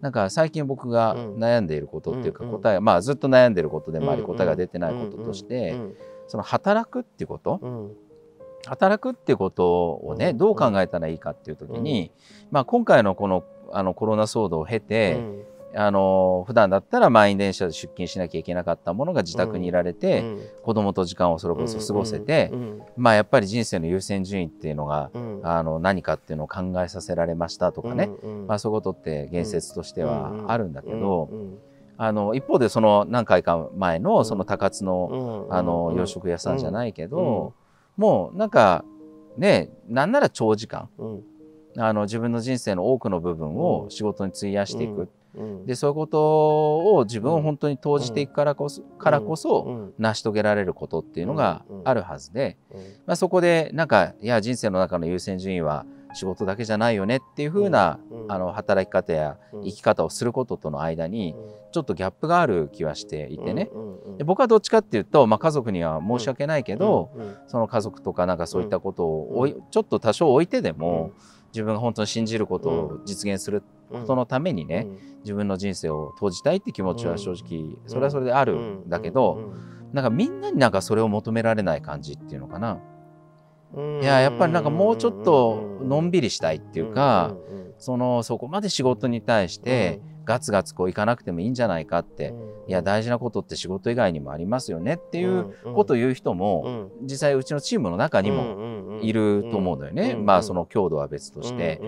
なんか最近僕が悩んでいることっていうか、答え、まあずっと悩んでいることでもあり、答えが出てないこととして、その働くっていうこと、をね、どう考えたらいいかっていう時に、まあ今回のこのコロナ騒動を経て、普段だったら満員電車で出勤しなきゃいけなかったものが自宅にいられて、子供と時間をそれこそ過ごせて、まあやっぱり人生の優先順位っていうのが何かっていうのを考えさせられましたとかね、まあそういうことって言説としてはあるんだけど、一方でその何回か前のその高津の洋食屋さんじゃないけど、もうなんかね、なんなら長時間自分の人生の多くの部分を仕事に費やしていく。でそういうことを自分を本当に投じていくからこそ成し遂げられることっていうのがあるはずで、まあ、そこでなんかいや人生の中の優先順位は仕事だけじゃないよねっていうふうな働き方や生き方をすることとの間にちょっとギャップがある気はしていてね、で僕はどっちかっていうと、まあ、家族には申し訳ないけど、その家族とかなんかそういったことをちょっと多少置いてでも自分が本当に信じることを実現することのためにね、自分の人生を投じたいって気持ちは正直それはそれであるんだけど、なんかみんなになんかそれを求められない感じっていうのかな。いや、やっぱりなんかもうちょっとのんびりしたいっていうか、そこまで仕事に対してガツガツこういかなくてもいいんじゃないかって、いや大事なことって仕事以外にもありますよねっていうことを言う人も実際うちのチームの中にもいると思うんだよね。まあその強度は別として、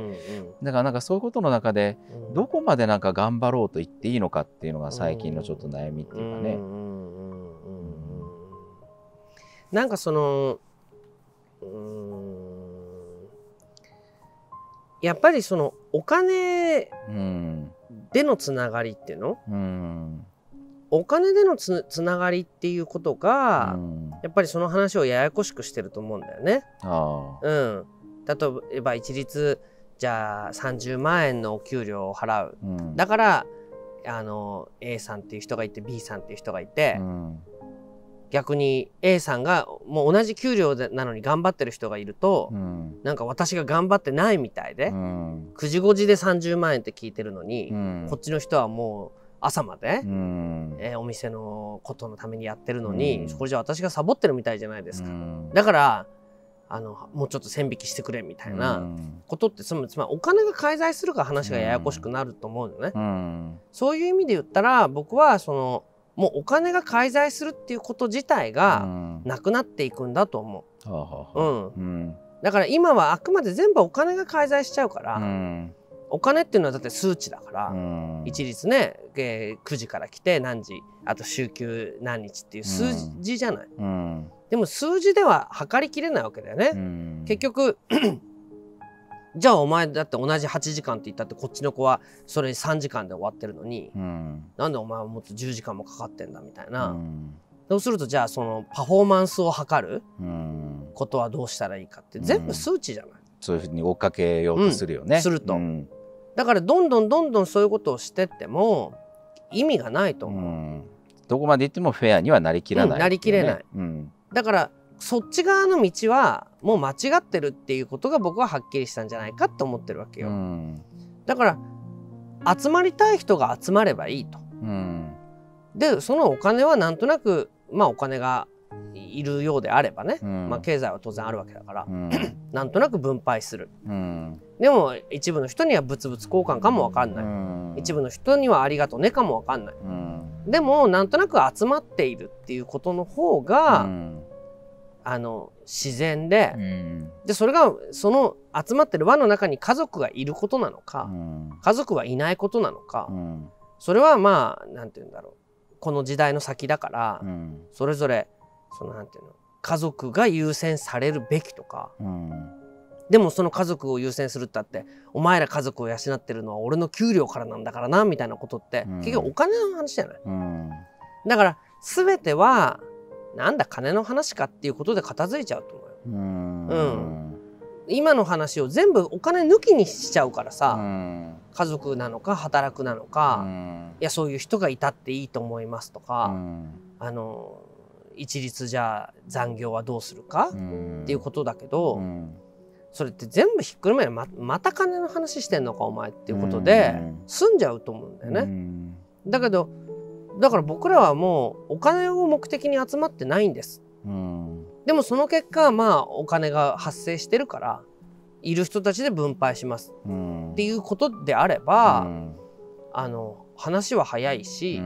だからなんかそういうことの中でどこまでなんか頑張ろうと言っていいのかっていうのが最近のちょっと悩みっていうかね。なんかそのやっぱりそのお金でのつながりっていうの、お金でのつながりっていうことが、やっぱりその話をややこしくしてると思うんだよね。例えば一律じゃあ30万円のお給料を払う、だからA さんっていう人がいて B さんっていう人がいて。逆に A さんがもう同じ給料なのに頑張ってる人がいると、なんか私が頑張ってないみたいで、9時5時で30万円って聞いてるのに、こっちの人はもう朝まで、お店のことのためにやってるのに、これじゃ私がサボってるみたいじゃないですか、だからもうちょっと線引きしてくれみたいなことって、つまりお金が介在するから話がややこしくなると思うよね。そういう意味で言ったら僕はもうお金が介在するっていうこと自体がなくなっていくんだと思う。だから今はあくまで全部お金が介在しちゃうから、お金っていうのはだって数値だから、一律ね、9時から来て何時、あと週休何日っていう数字じゃない、でも数字では測りきれないわけだよね、結局じゃあお前だって同じ8時間って言ったって、こっちの子はそれ3時間で終わってるのに、なんでお前はもっと10時間もかかってんだみたいな、そうするとじゃあそのパフォーマンスを測ることはどうしたらいいかって、全部数値じゃない、そういうふうに追っかけようとするよね、だからどんどんそういうことをしてっても意味がないと思う、どこまでいってもフェアにはなりきらない、だからそっち側の道はもう間違ってるっていうことが僕ははっきりしたんじゃないかって思ってるわけよ、だから集まりたい人が集まればいいと、でそのお金はなんとなく、まあお金がいるようであればね、まあ経済は当然あるわけだから、なんとなく分配する、でも一部の人には物々交換かもわかんない、一部の人にはありがとうねかもわかんない、でもなんとなく集まっているっていうことの方が、自然で、でそれがその集まってる輪の中に家族がいることなのか、家族はいないことなのか、それはまあなんて言うんだろう、この時代の先だから、それぞれそのなんていうの、家族が優先されるべきとか、でもその家族を優先するったってお前ら家族を養ってるのは俺の給料からなんだからなみたいなことって、結局お金の話じゃない。だから全てはなんだ金の話かっていうことで片付いちゃうと思うよ。今の話を全部お金抜きにしちゃうからさ、家族なのか働くなのか、いやそういう人がいたっていいと思いますとか、一律じゃあ残業はどうするかっていうことだけど、それって全部ひっくるめて また金の話してんのかお前っていうことで済んじゃうと思うんだよね。だけどだから僕らはもうお金を目的に集まってないんです。でもその結果まあお金が発生してるからいる人たちで分配しますっていうことであれば話は早いし、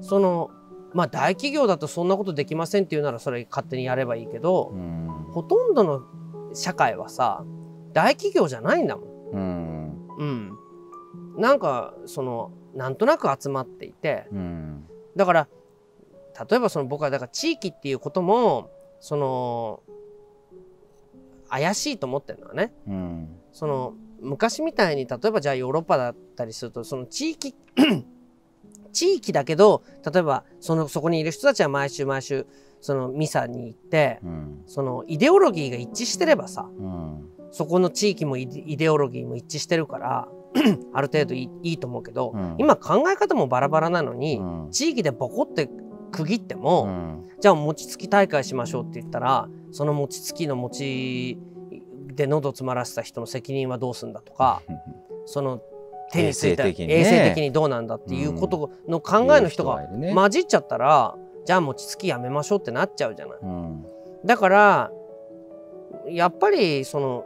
そのまあ大企業だとそんなことできませんっていうならそれ勝手にやればいいけど、ほとんどの社会はさ大企業じゃないんだもん。なんかそのなんとなく集まっていて、だから例えばその僕はだから地域っていうこともその怪しいと思ってるのはね、その昔みたいに例えばじゃあヨーロッパだったりするとその地域だけど例えばそこにいる人たちは毎週毎週そのミサに行って、そのイデオロギーが一致してればさ、そこの地域もイデオロギーも一致してるからある程度いいと思うけど、今考え方もバラバラなのに、地域でボコって区切っても、じゃあ餅つき大会しましょうって言ったらその餅つきの餅で喉詰まらせた人の責任はどうすんだとかその手についた衛生的にどうなんだっていうことの考えの人が混じっちゃったら、じゃあ餅つきやめましょうってなっちゃうじゃない。だからやっぱりその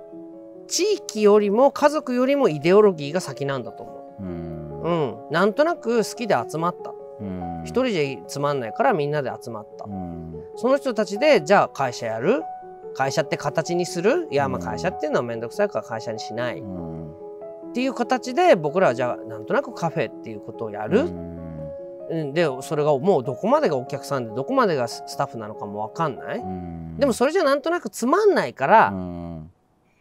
地域よりも家族よりもイデオロギーが先なんだと思う。なんとなく好きで集まった。一人じゃつまんないからみんなで集まった。その人たちでじゃあ会社やる？会社って形にする？いやまあ会社っていうのは面倒くさいから会社にしない。っていう形で僕らはじゃあなんとなくカフェっていうことをやる。でそれがもうどこまでがお客さんでどこまでがスタッフなのかも分かんない。でもそれじゃなんとなくつまんないから、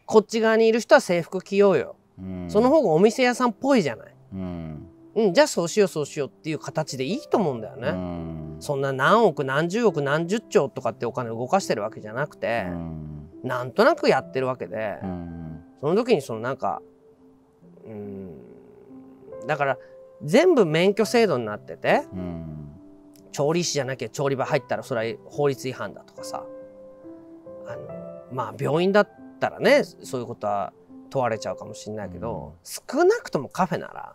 こっち側にいる人は制服着ようよ。その方がお店屋さんっぽいじゃない。じゃあそうしようそうしようっていう形でいいと思うんだよね。そんな何億何十億何十兆とかってお金を動かしてるわけじゃなくて、なんとなくやってるわけで、その時にそのなんかだから全部免許制度になってて、調理師じゃなきゃ調理場入ったらそれは法律違反だとかさ、まあ病院だったらねそういうことは問われちゃうかもしれないけど、少なくともカフェなら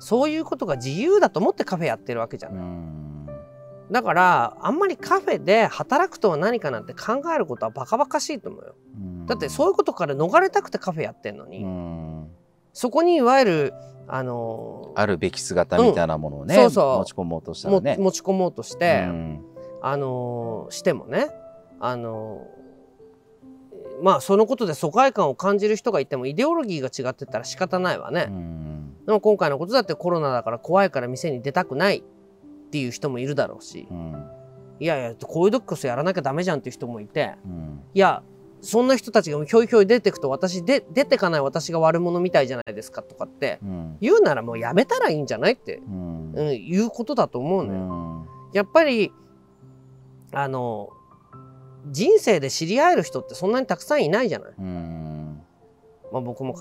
そういうことが自由だと思ってカフェやってるわけじゃない。だからあんまりカフェで働くとは何かなんて考えることはバカバカしいと思うよ。だってそういうことから逃れたくてカフェやってんのに、そこにいわゆるあるべき姿みたいなものをね持ち込もうとしたらね持ち込もうとして、してもね、まあそのことで疎外感を感じる人がいてもイデオロギーが違ってたら仕方ないわね。でも今回のことだってコロナだから怖いから店に出たくないっていう人もいるだろうし、いやいやこういう時こそやらなきゃダメじゃんっていう人もいて、いやそんな人たちがひょいひょい出てくと私で出てかない私が悪者みたいじゃないですかとかって言うならもうやめたらいいんじゃないって、いうことだと思うのよ。やっぱり人生で知り合える人ってそんなにたくさんいないじゃない。まあ僕も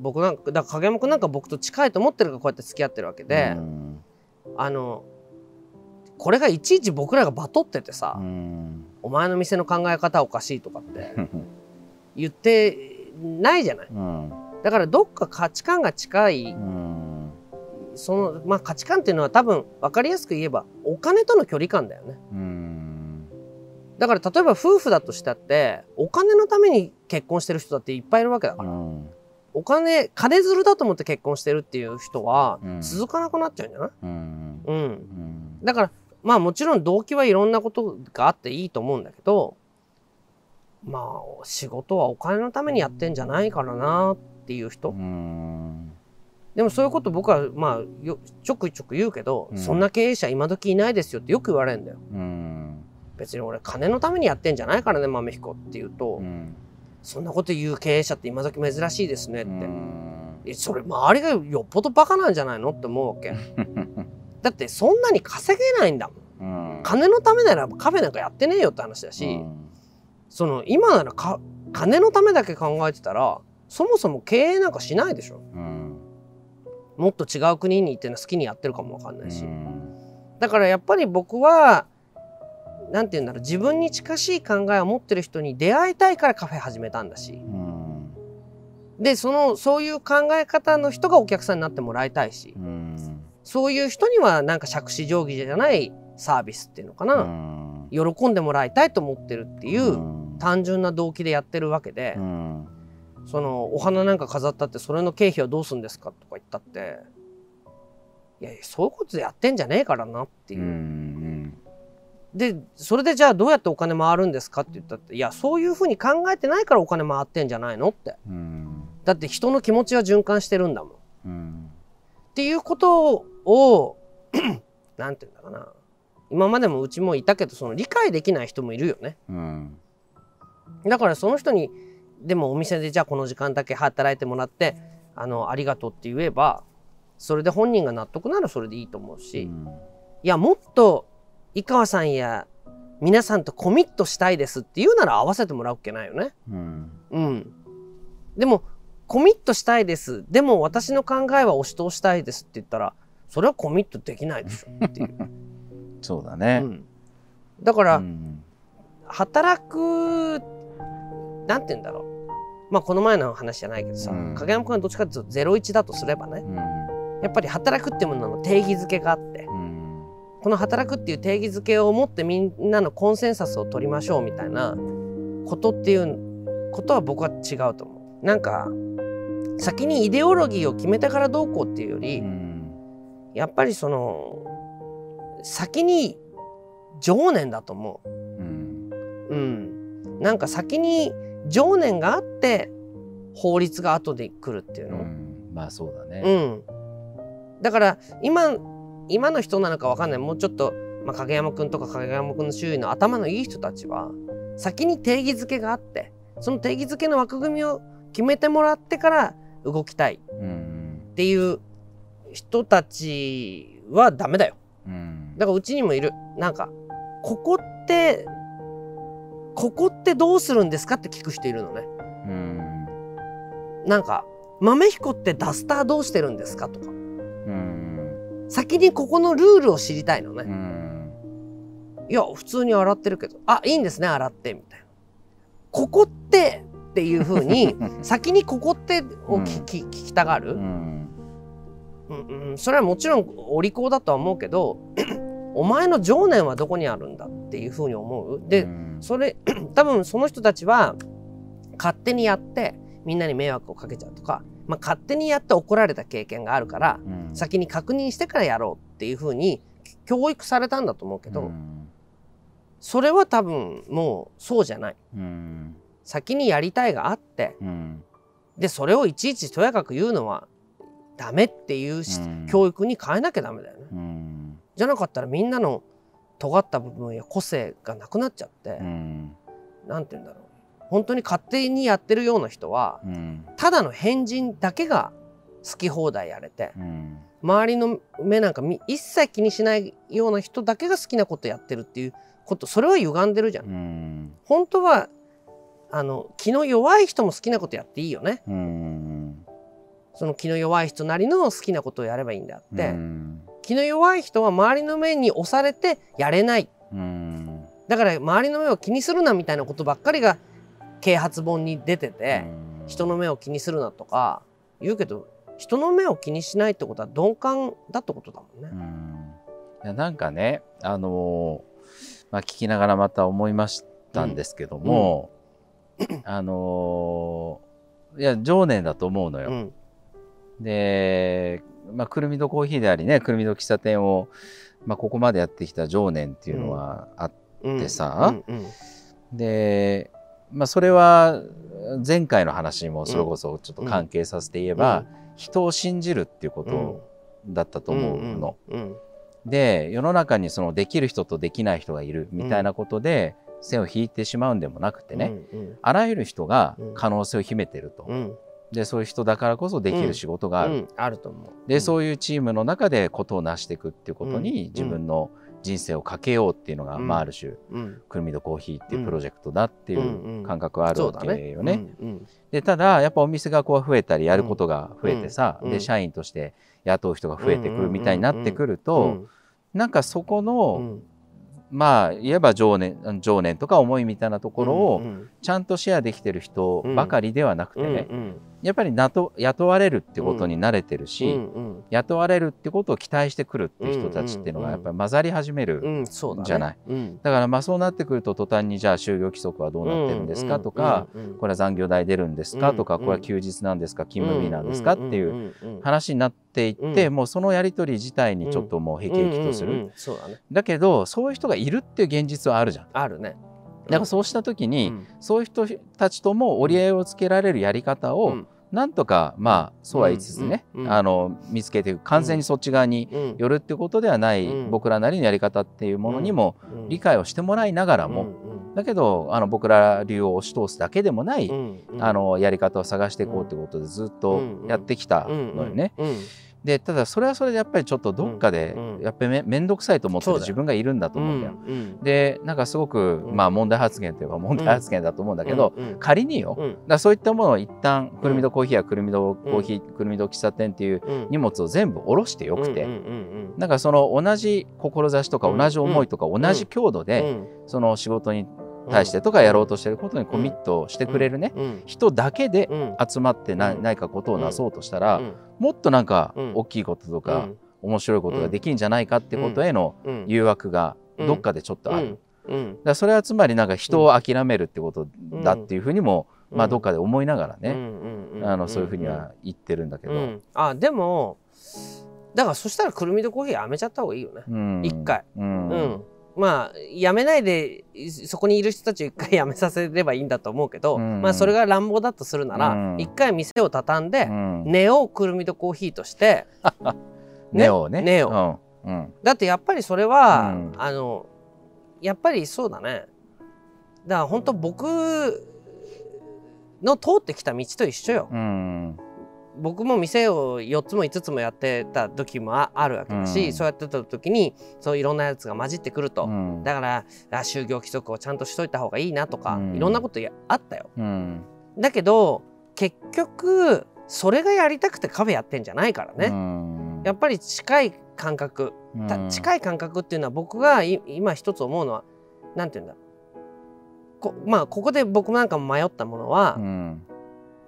僕なんかだから影山君なんか僕と近いと思ってるからこうやって付き合ってるわけで、これがいちいち僕らがバトっててさ、お前の店の考え方おかしいとかって言ってないじゃない。だからどっか価値観が近い、そのまあ価値観っていうのは多分分かりやすく言えばお金との距離感だよね。だから例えば夫婦だとしたってお金のために結婚してる人だっていっぱいいるわけだから、お金金づるだと思って結婚してるっていう人は続かなくなっちゃうんじゃない？だからまあもちろん動機はいろんなことがあっていいと思うんだけど、まあ仕事はお金のためにやってんじゃないからなっていう人、でもそういうこと僕はまあちょくちょく言うけど、そんな経営者今時いないですよってよく言われるんだよ。別に俺金のためにやってんじゃないからね豆彦って言うと、そんなこと言う経営者って今時珍しいですねって、それ周りがよっぽどバカなんじゃないのって思うわけ。だってそんなに稼げないんだもん、金のためならカフェなんかやってねえよって話だし、その今なら金のためだけ考えてたらそもそも経営なんかしないでしょ。もっと違う国に行って好きにやってるかも分かんないし、だからやっぱり僕はなんて言うんだろう、自分に近しい考えを持ってる人に出会いたいからカフェ始めたんだし、でそういう考え方の人がお客さんになってもらいたいし、そういう人にはなんか杓子定規じゃないサービスっていうのかな、喜んでもらいたいと思ってるっていう単純な動機でやってるわけで、そのお花なんか飾ったってそれの経費はどうするんですかとか言ったって、いやいやそういうことやってんじゃねえからなっていう。でそれでじゃあどうやってお金回るんですかって言ったって、いやそういうふうに考えてないからお金回ってんじゃないのって、だって人の気持ちは循環してるんだもん、っていうことをなんていうんだかな、今までもうちもいたけど、その理解できない人もいるよね、だからその人にでもお店でじゃあこの時間だけ働いてもらってありがとうって言えば、それで本人が納得ならそれでいいと思うし、いやもっと井川さんや皆さんとコミットしたいですって言うなら合わせてもらうっけないよね。でもコミットしたいです、でも私の考えは押し通したいですって言ったらそれはコミットできないでしょっていうそうだね、だから、働くなんて言うんだろう、まあこの前の話じゃないけどさ、影山君はどっちかっていうと01だとすればね、やっぱり働くっていうものの定義づけがあって、この働くっていう定義づけを持ってみんなのコンセンサスを取りましょうみたいなことっていうことは僕は違うと思う。なんか先にイデオロギーを決めてからどうこうっていうより、やっぱりその先に情念だと思う。なんか先に情念があって法律が後で来るっていうの。まあそうだね。だから今の人なのかわかんない、もうちょっと、まあ、影山君とか影山君の周囲の頭のいい人たちは先に定義づけがあって、その定義づけの枠組みを決めてもらってから動きたいっていう人たちはダメだよ。だからうちにもいる、なんかここってどうするんですかって聞く人いるのね。なんか豆彦ってダスターどうしてるんですかとか、先にここのルールを知りたいのね。いや普通に洗ってるけど、あいいんですね洗ってみたいな、ここってっていうふうに先にここってを聞きたがる、それはもちろんお利口だとは思うけどお前の情念はどこにあるんだっていうふうに思う。で、それ多分その人たちは勝手にやってみんなに迷惑をかけちゃうとか、まあ、勝手にやって怒られた経験があるから、先に確認してからやろうっていうふうに教育されたんだと思うけど、それは多分もうそうじゃない、先にやりたいがあって、でそれをいちいちとやかく言うのはダメっていう、教育に変えなきゃダメだよね、じゃなかったらみんなの尖った部分や個性がなくなっちゃって、なんて言うんだろう、本当に勝手にやってるような人は、ただの変人だけが好き放題やれて、周りの目なんか一切気にしないような人だけが好きなことやってるっていうこと、それは歪んでるじゃん、本当は気の弱い人も好きなことやっていいよね、その気の弱い人なりの好きなことをやればいいんであって、気の弱い人は周りの目に押されてやれない、だから周りの目を気にするなみたいなことばっかりが啓発本に出てて、人の目を気にするなとか言うけど、人の目を気にしないってことは鈍感だってことだもんね。なんかね、まあ、聞きながらまた思いましたんですけども、いや情念だと思うのよ。で、まあ、くるみどコーヒーでありね、くるみど喫茶店を、まあ、ここまでやってきた情念っていうのはあってさ、でまあそれは前回の話にもそれこそちょっと関係させて言えば、人を信じるっていうことだったと思うの。で世の中にそのできる人とできない人がいるみたいなことで線を引いてしまうんでもなくてね、あらゆる人が可能性を秘めてると。でそういう人だからこそできる仕事があると思う。でそういうチームの中でことを成していくっていうことに自分の人生をかけようっていうのが、まあ、ある種、くるみどコーヒーっていうプロジェクトだっていう感覚はあるわけよね。でただやっぱお店がこう増えたりやることが増えてさ、で社員として雇う人が増えてくるみたいになってくると、なんかそこの、まあ言えば情念とか思いみたいなところをちゃんとシェアできてる人ばかりではなくてね、やっぱり雇われるってことに慣れてるし、雇われるってことを期待してくるって人たちっていうのがやっぱり混ざり始めるじゃない。だからまあそうなってくると途端にじゃあ就業規則はどうなってるんですかとか、これは残業代出るんですかとか、これは休日なんですか勤務日なんですかっていう話になっていって、もうそのやり取り自体にちょっともうへきへきとする。だけどそういう人がいるっていう現実はあるじゃん。あるね。だからそうした時に、そういう人たちとも折り合いをつけられるやり方をなんとか、まあそうは言いつつね、見つけていく。完全にそっち側に寄るっていうことではない、僕らなりのやり方っていうものにも理解をしてもらいながらも、だけど僕ら流を押し通すだけでもない、やり方を探していこうということでずっとやってきたのよね。でただそれはそれでやっぱりちょっとどっかでやっぱり面倒くさいと思ってる自分がいるんだと思うんだよ。でなんかすごくまあ問題発言といえば問題発言だと思うんだけど、仮によ、だそういったものを一旦くるみどコーヒーやくるみど喫茶店っていう荷物を全部下ろしてよくて、なんかその同じ志とか同じ思いとか同じ強度でその仕事に対してとかやろうとしてることにコミットしてくれるね人だけで集まって何かことをなそうとしたら、もっとなんか大きいこととか面白いことができるんじゃないかってことへの誘惑がどっかでちょっとある。だそれはつまりなんか人を諦めるってことだっていうふうにもまあどっかで思いながらね、そういうふうには言ってるんだけど、でもだからそしたらくるみどコーヒーやめちゃった方がいいよね、一回。まあやめないでそこにいる人たちを一回やめさせればいいんだと思うけど、まあそれが乱暴だとするなら一回店を畳んでネオくるみどコーヒーとしてネオね、ネオだってやっぱりそれはやっぱりそうだね。だから本当僕の通ってきた道と一緒よ。僕も店を4つも5つもやってた時もあるわけだし、そうやってた時にそういろんなやつが混じってくると、だから就業規則をちゃんとしといた方がいいなとか、いろんなことあったよ。だけど結局それがやりたくてカフェやってんじゃないからね、やっぱり近い感覚、近い感覚っていうのは僕が今一つ思うのは何て言うんだろう、まあここで僕なんかも迷ったものは。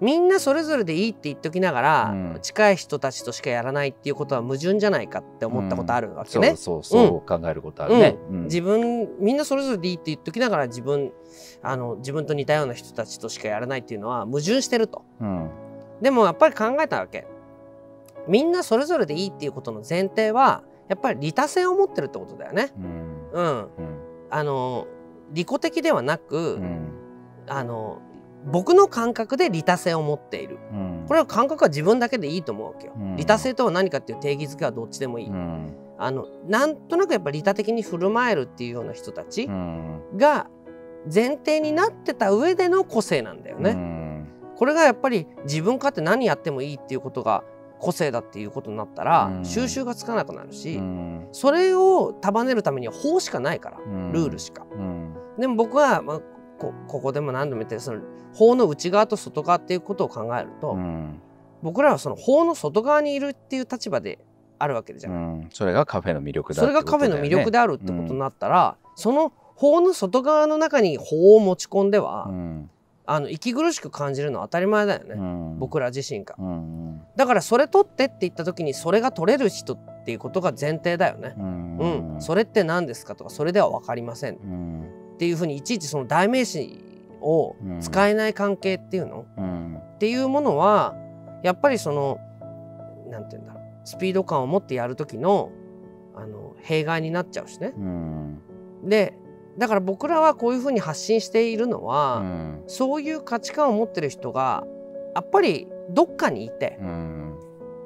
みんなそれぞれでいいって言っときながら、近い人たちとしかやらないっていうことは矛盾じゃないかって思ったことあるわけね。そう考えることあるね。自分みんなそれぞれでいいって言っときながら自分と似たような人たちとしかやらないっていうのは矛盾してると。でもやっぱり考えたわけ。みんなそれぞれでいいっていうことの前提はやっぱり利他性を持ってるってことだよね。利己的ではなく、僕の感覚で利他性を持っている、これは感覚は自分だけでいいと思うわけよ、利他性とは何かっていう定義づけはどっちでもいい、なんとなくやっぱ利他的に振る舞えるっていうような人たちが前提になってた上での個性なんだよね、これがやっぱり自分勝手何やってもいいっていうことが個性だっていうことになったら、収拾がつかなくなるし、それを束ねるためには法しかないから、ルールしか。でも僕は、ここでも何度も言ってるその法の内側と外側っていうことを考えると、僕らはその法の外側にいるっていう立場であるわけじゃん、それがカフェの魅力だ、それがカフェの魅力であるってことになったら、その法の外側の中に法を持ち込んでは、息苦しく感じるのは当たり前だよね、僕ら自身が、だからそれ取ってって言った時にそれが取れる人っていうことが前提だよね、それって何ですかとか、それでは分かりません、っていうふうにいちいちその代名詞を使えない関係っていうの、っていうものはやっぱりそのなんていうんだろう、スピード感を持ってやる時の弊害になっちゃうしね。でだから僕らはこういうふうに発信しているのは、そういう価値観を持ってる人がやっぱりどっかにいて、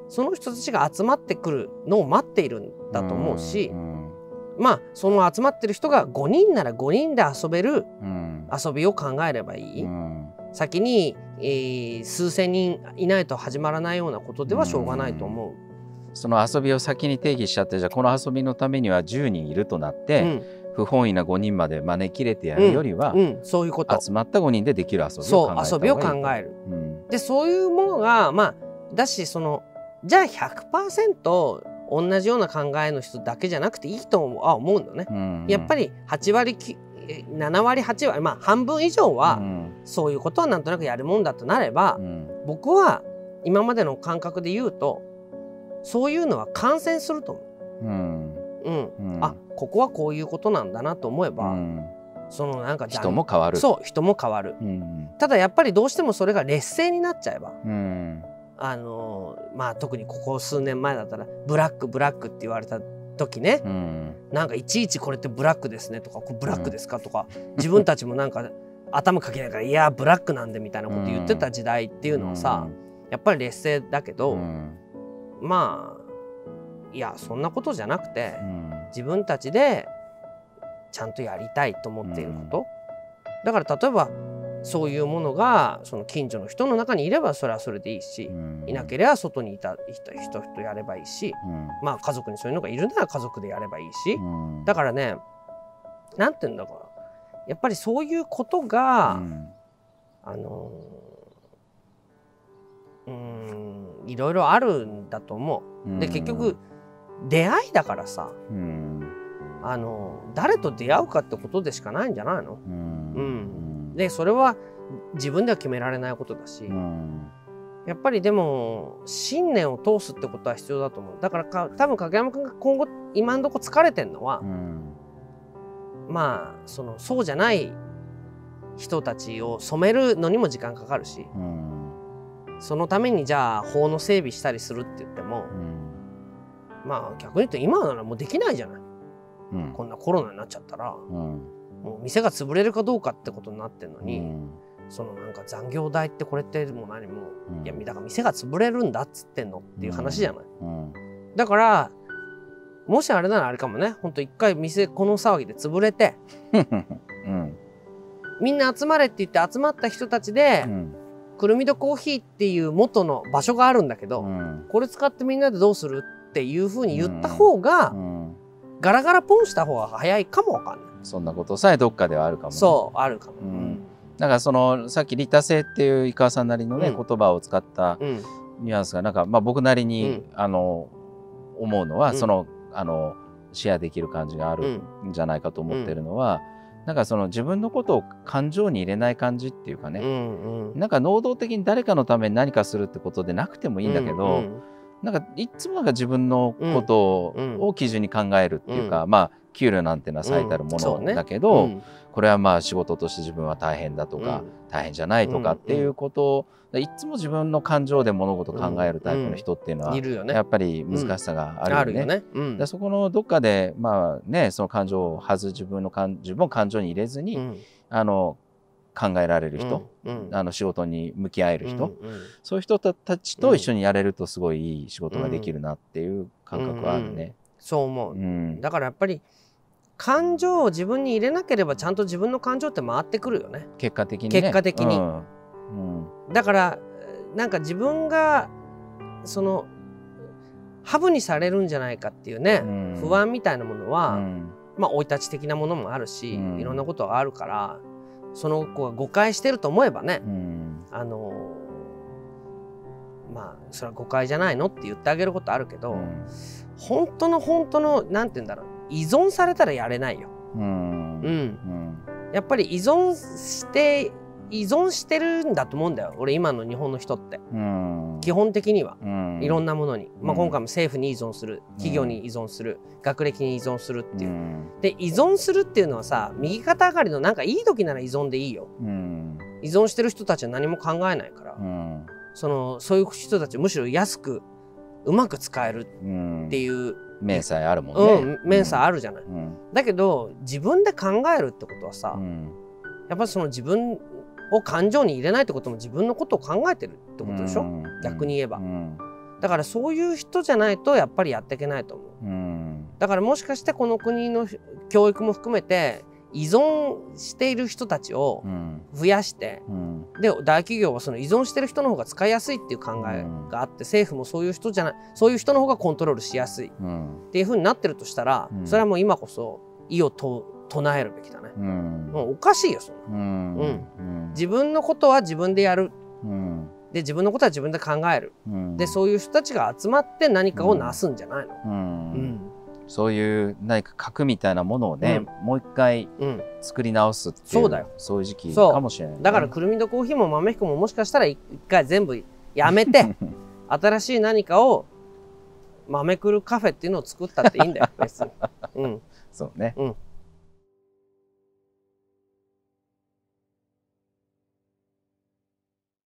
その人たちが集まってくるのを待っているんだと思うし。まあその集まってる人が5人なら5人で遊べる遊びを考えればいい、先に、数千人いないと始まらないようなことではしょうがないと思う、その遊びを先に定義しちゃって、じゃあこの遊びのためには10人いるとなって、不本意な5人まで招き入れてやるよりは、そういうこと集まった5人でできる遊びを考える、そう、遊びを考える、でそういうものがまあだし、そのじゃあ 100% 同じような考えの人だけじゃなくていいとは思うんだね、やっぱり8割7割8割、まあ、半分以上はそういうことはなんとなくやるもんだとなれば、僕は今までの感覚で言うとそういうのは感染すると思う。あ、ここはこういうことなんだなと思えば、そのなんか人も変わる。そう、人も変わる。ただやっぱりどうしてもそれが劣勢になっちゃえば、まあ特にここ数年前だったらブラックブラックって言われた時ね、なんかいちいちこれってブラックですねとか、これブラックですかとか、自分たちもなんか頭かけながらいやブラックなんでみたいなこと言ってた時代っていうのはさ、やっぱり劣勢だけど、まあいやそんなことじゃなくて、自分たちでちゃんとやりたいと思っていること、だから例えばそういうものがその近所の人の中にいればそれはそれでいいし、いなければ外にいた人とやればいいし、まあ家族にそういうのがいるなら家族でやればいいし、だからね、なんて言うんだろう、やっぱりそういうことが、いろいろあるんだと思う。で結局出会いだからさ、誰と出会うかってことでしかないんじゃないの？でそれは自分では決められないことだし、やっぱりでも信念を通すってことは必要だと思う。だから多分影山君が今後今んとこ疲れてるのは、まあそうじゃない人たちを染めるのにも時間かかるし、そのためにじゃあ法の整備したりするって言っても、まあ逆に言うと今ならもうできないじゃない。こんなコロナになっちゃったら、もう店が潰れるかどうかってことになってるのに、そのなんか残業代ってこれってもう何も、いやだから店が潰れるんだっつってんのっていう話じゃない、だからもしあれならあれかもね、ほんと一回店この騒ぎで潰れてみんな集まれって言って集まった人たちで、くるみとコーヒーっていう元の場所があるんだけど、これ使ってみんなでどうするっていうふうに言った方が、ガラガラポンした方が早いかもわかんない。そんなことさえどっかではあるかも、ね、そうあるかも、だからそのさっき利他性っていう井川さんなりのね、言葉を使ったニュアンスがなんか、まあ、僕なりに、思うのは、シェアできる感じがあるんじゃないかと思ってるのは、なんかその自分のことを感情に入れない感じっていうかね、なんか能動的に誰かのために何かするってことでなくてもいいんだけど。なんかいつもなんか自分のことを基準に考えるっていうか、まあ給料なんてのは最たるものだけど、これはまあ仕事として自分は大変だとか、大変じゃないとかっていうことをいつも自分の感情で物事を考えるタイプの人っていうのはやっぱり難しさがあるよね。そこのどっかでまあね、その感情を外す、自分を感情に入れずに考えられる人、仕事に向き合える人、そういう人たちと一緒にやれるとすごいいい仕事ができるなっていう感覚はあるね。そう思う、だからやっぱり感情を自分に入れなければちゃんと自分の感情って回ってくるよね、結果的にね。結果的に、だからなんか自分がそのハブにされるんじゃないかっていうね、不安みたいなものは、まあ生い立ち的なものもあるし、いろんなことがあるから、その子が誤解してると思えばね、まあそれは誤解じゃないのって言ってあげることあるけど、本当のなんて言うんだろう、依存されたらやれないよ。やっぱり依存してるんだと思うんだよ、俺今の日本の人って、基本的には、いろんなものに、まあ、今回も政府に依存する、企業に依存する、学歴に依存するっていう、で依存するっていうのはさ、右肩上がりのなんかいい時なら依存でいいよ、依存してる人たちは何も考えないから、そういう人たちむしろ安くうまく使えるっていう、面さえあるもんね、面さえあるじゃない、だけど自分で考えるってことはさ、やっぱりその自分を感情に入れないってことも自分のことを考えてるってことでしょ、逆に言えば、だからそういう人じゃないとやっぱりやっていけないと思う、だからもしかしてこの国の教育も含めて依存している人たちを増やして、で大企業はその依存してる人の方が使いやすいっていう考えがあって、政府もそういう人の方がコントロールしやすいっていうふうになってるとしたら、それはもう今こそ異を唱えるべきだね。もうおかしいよそれ。自分のことは自分でやる、で自分のことは自分で考える、でそういう人たちが集まって何かをなすんじゃないの、そういう何か核みたいなものをね、もう一回作り直すっていう、そうだよ、そういう時期かもしれない、ね、だからくるみとコーヒーも豆彦ももしかしたら一回全部やめて新しい何かを豆くるカフェっていうのを作ったっていいんだよ別に。うん、そうね、うん。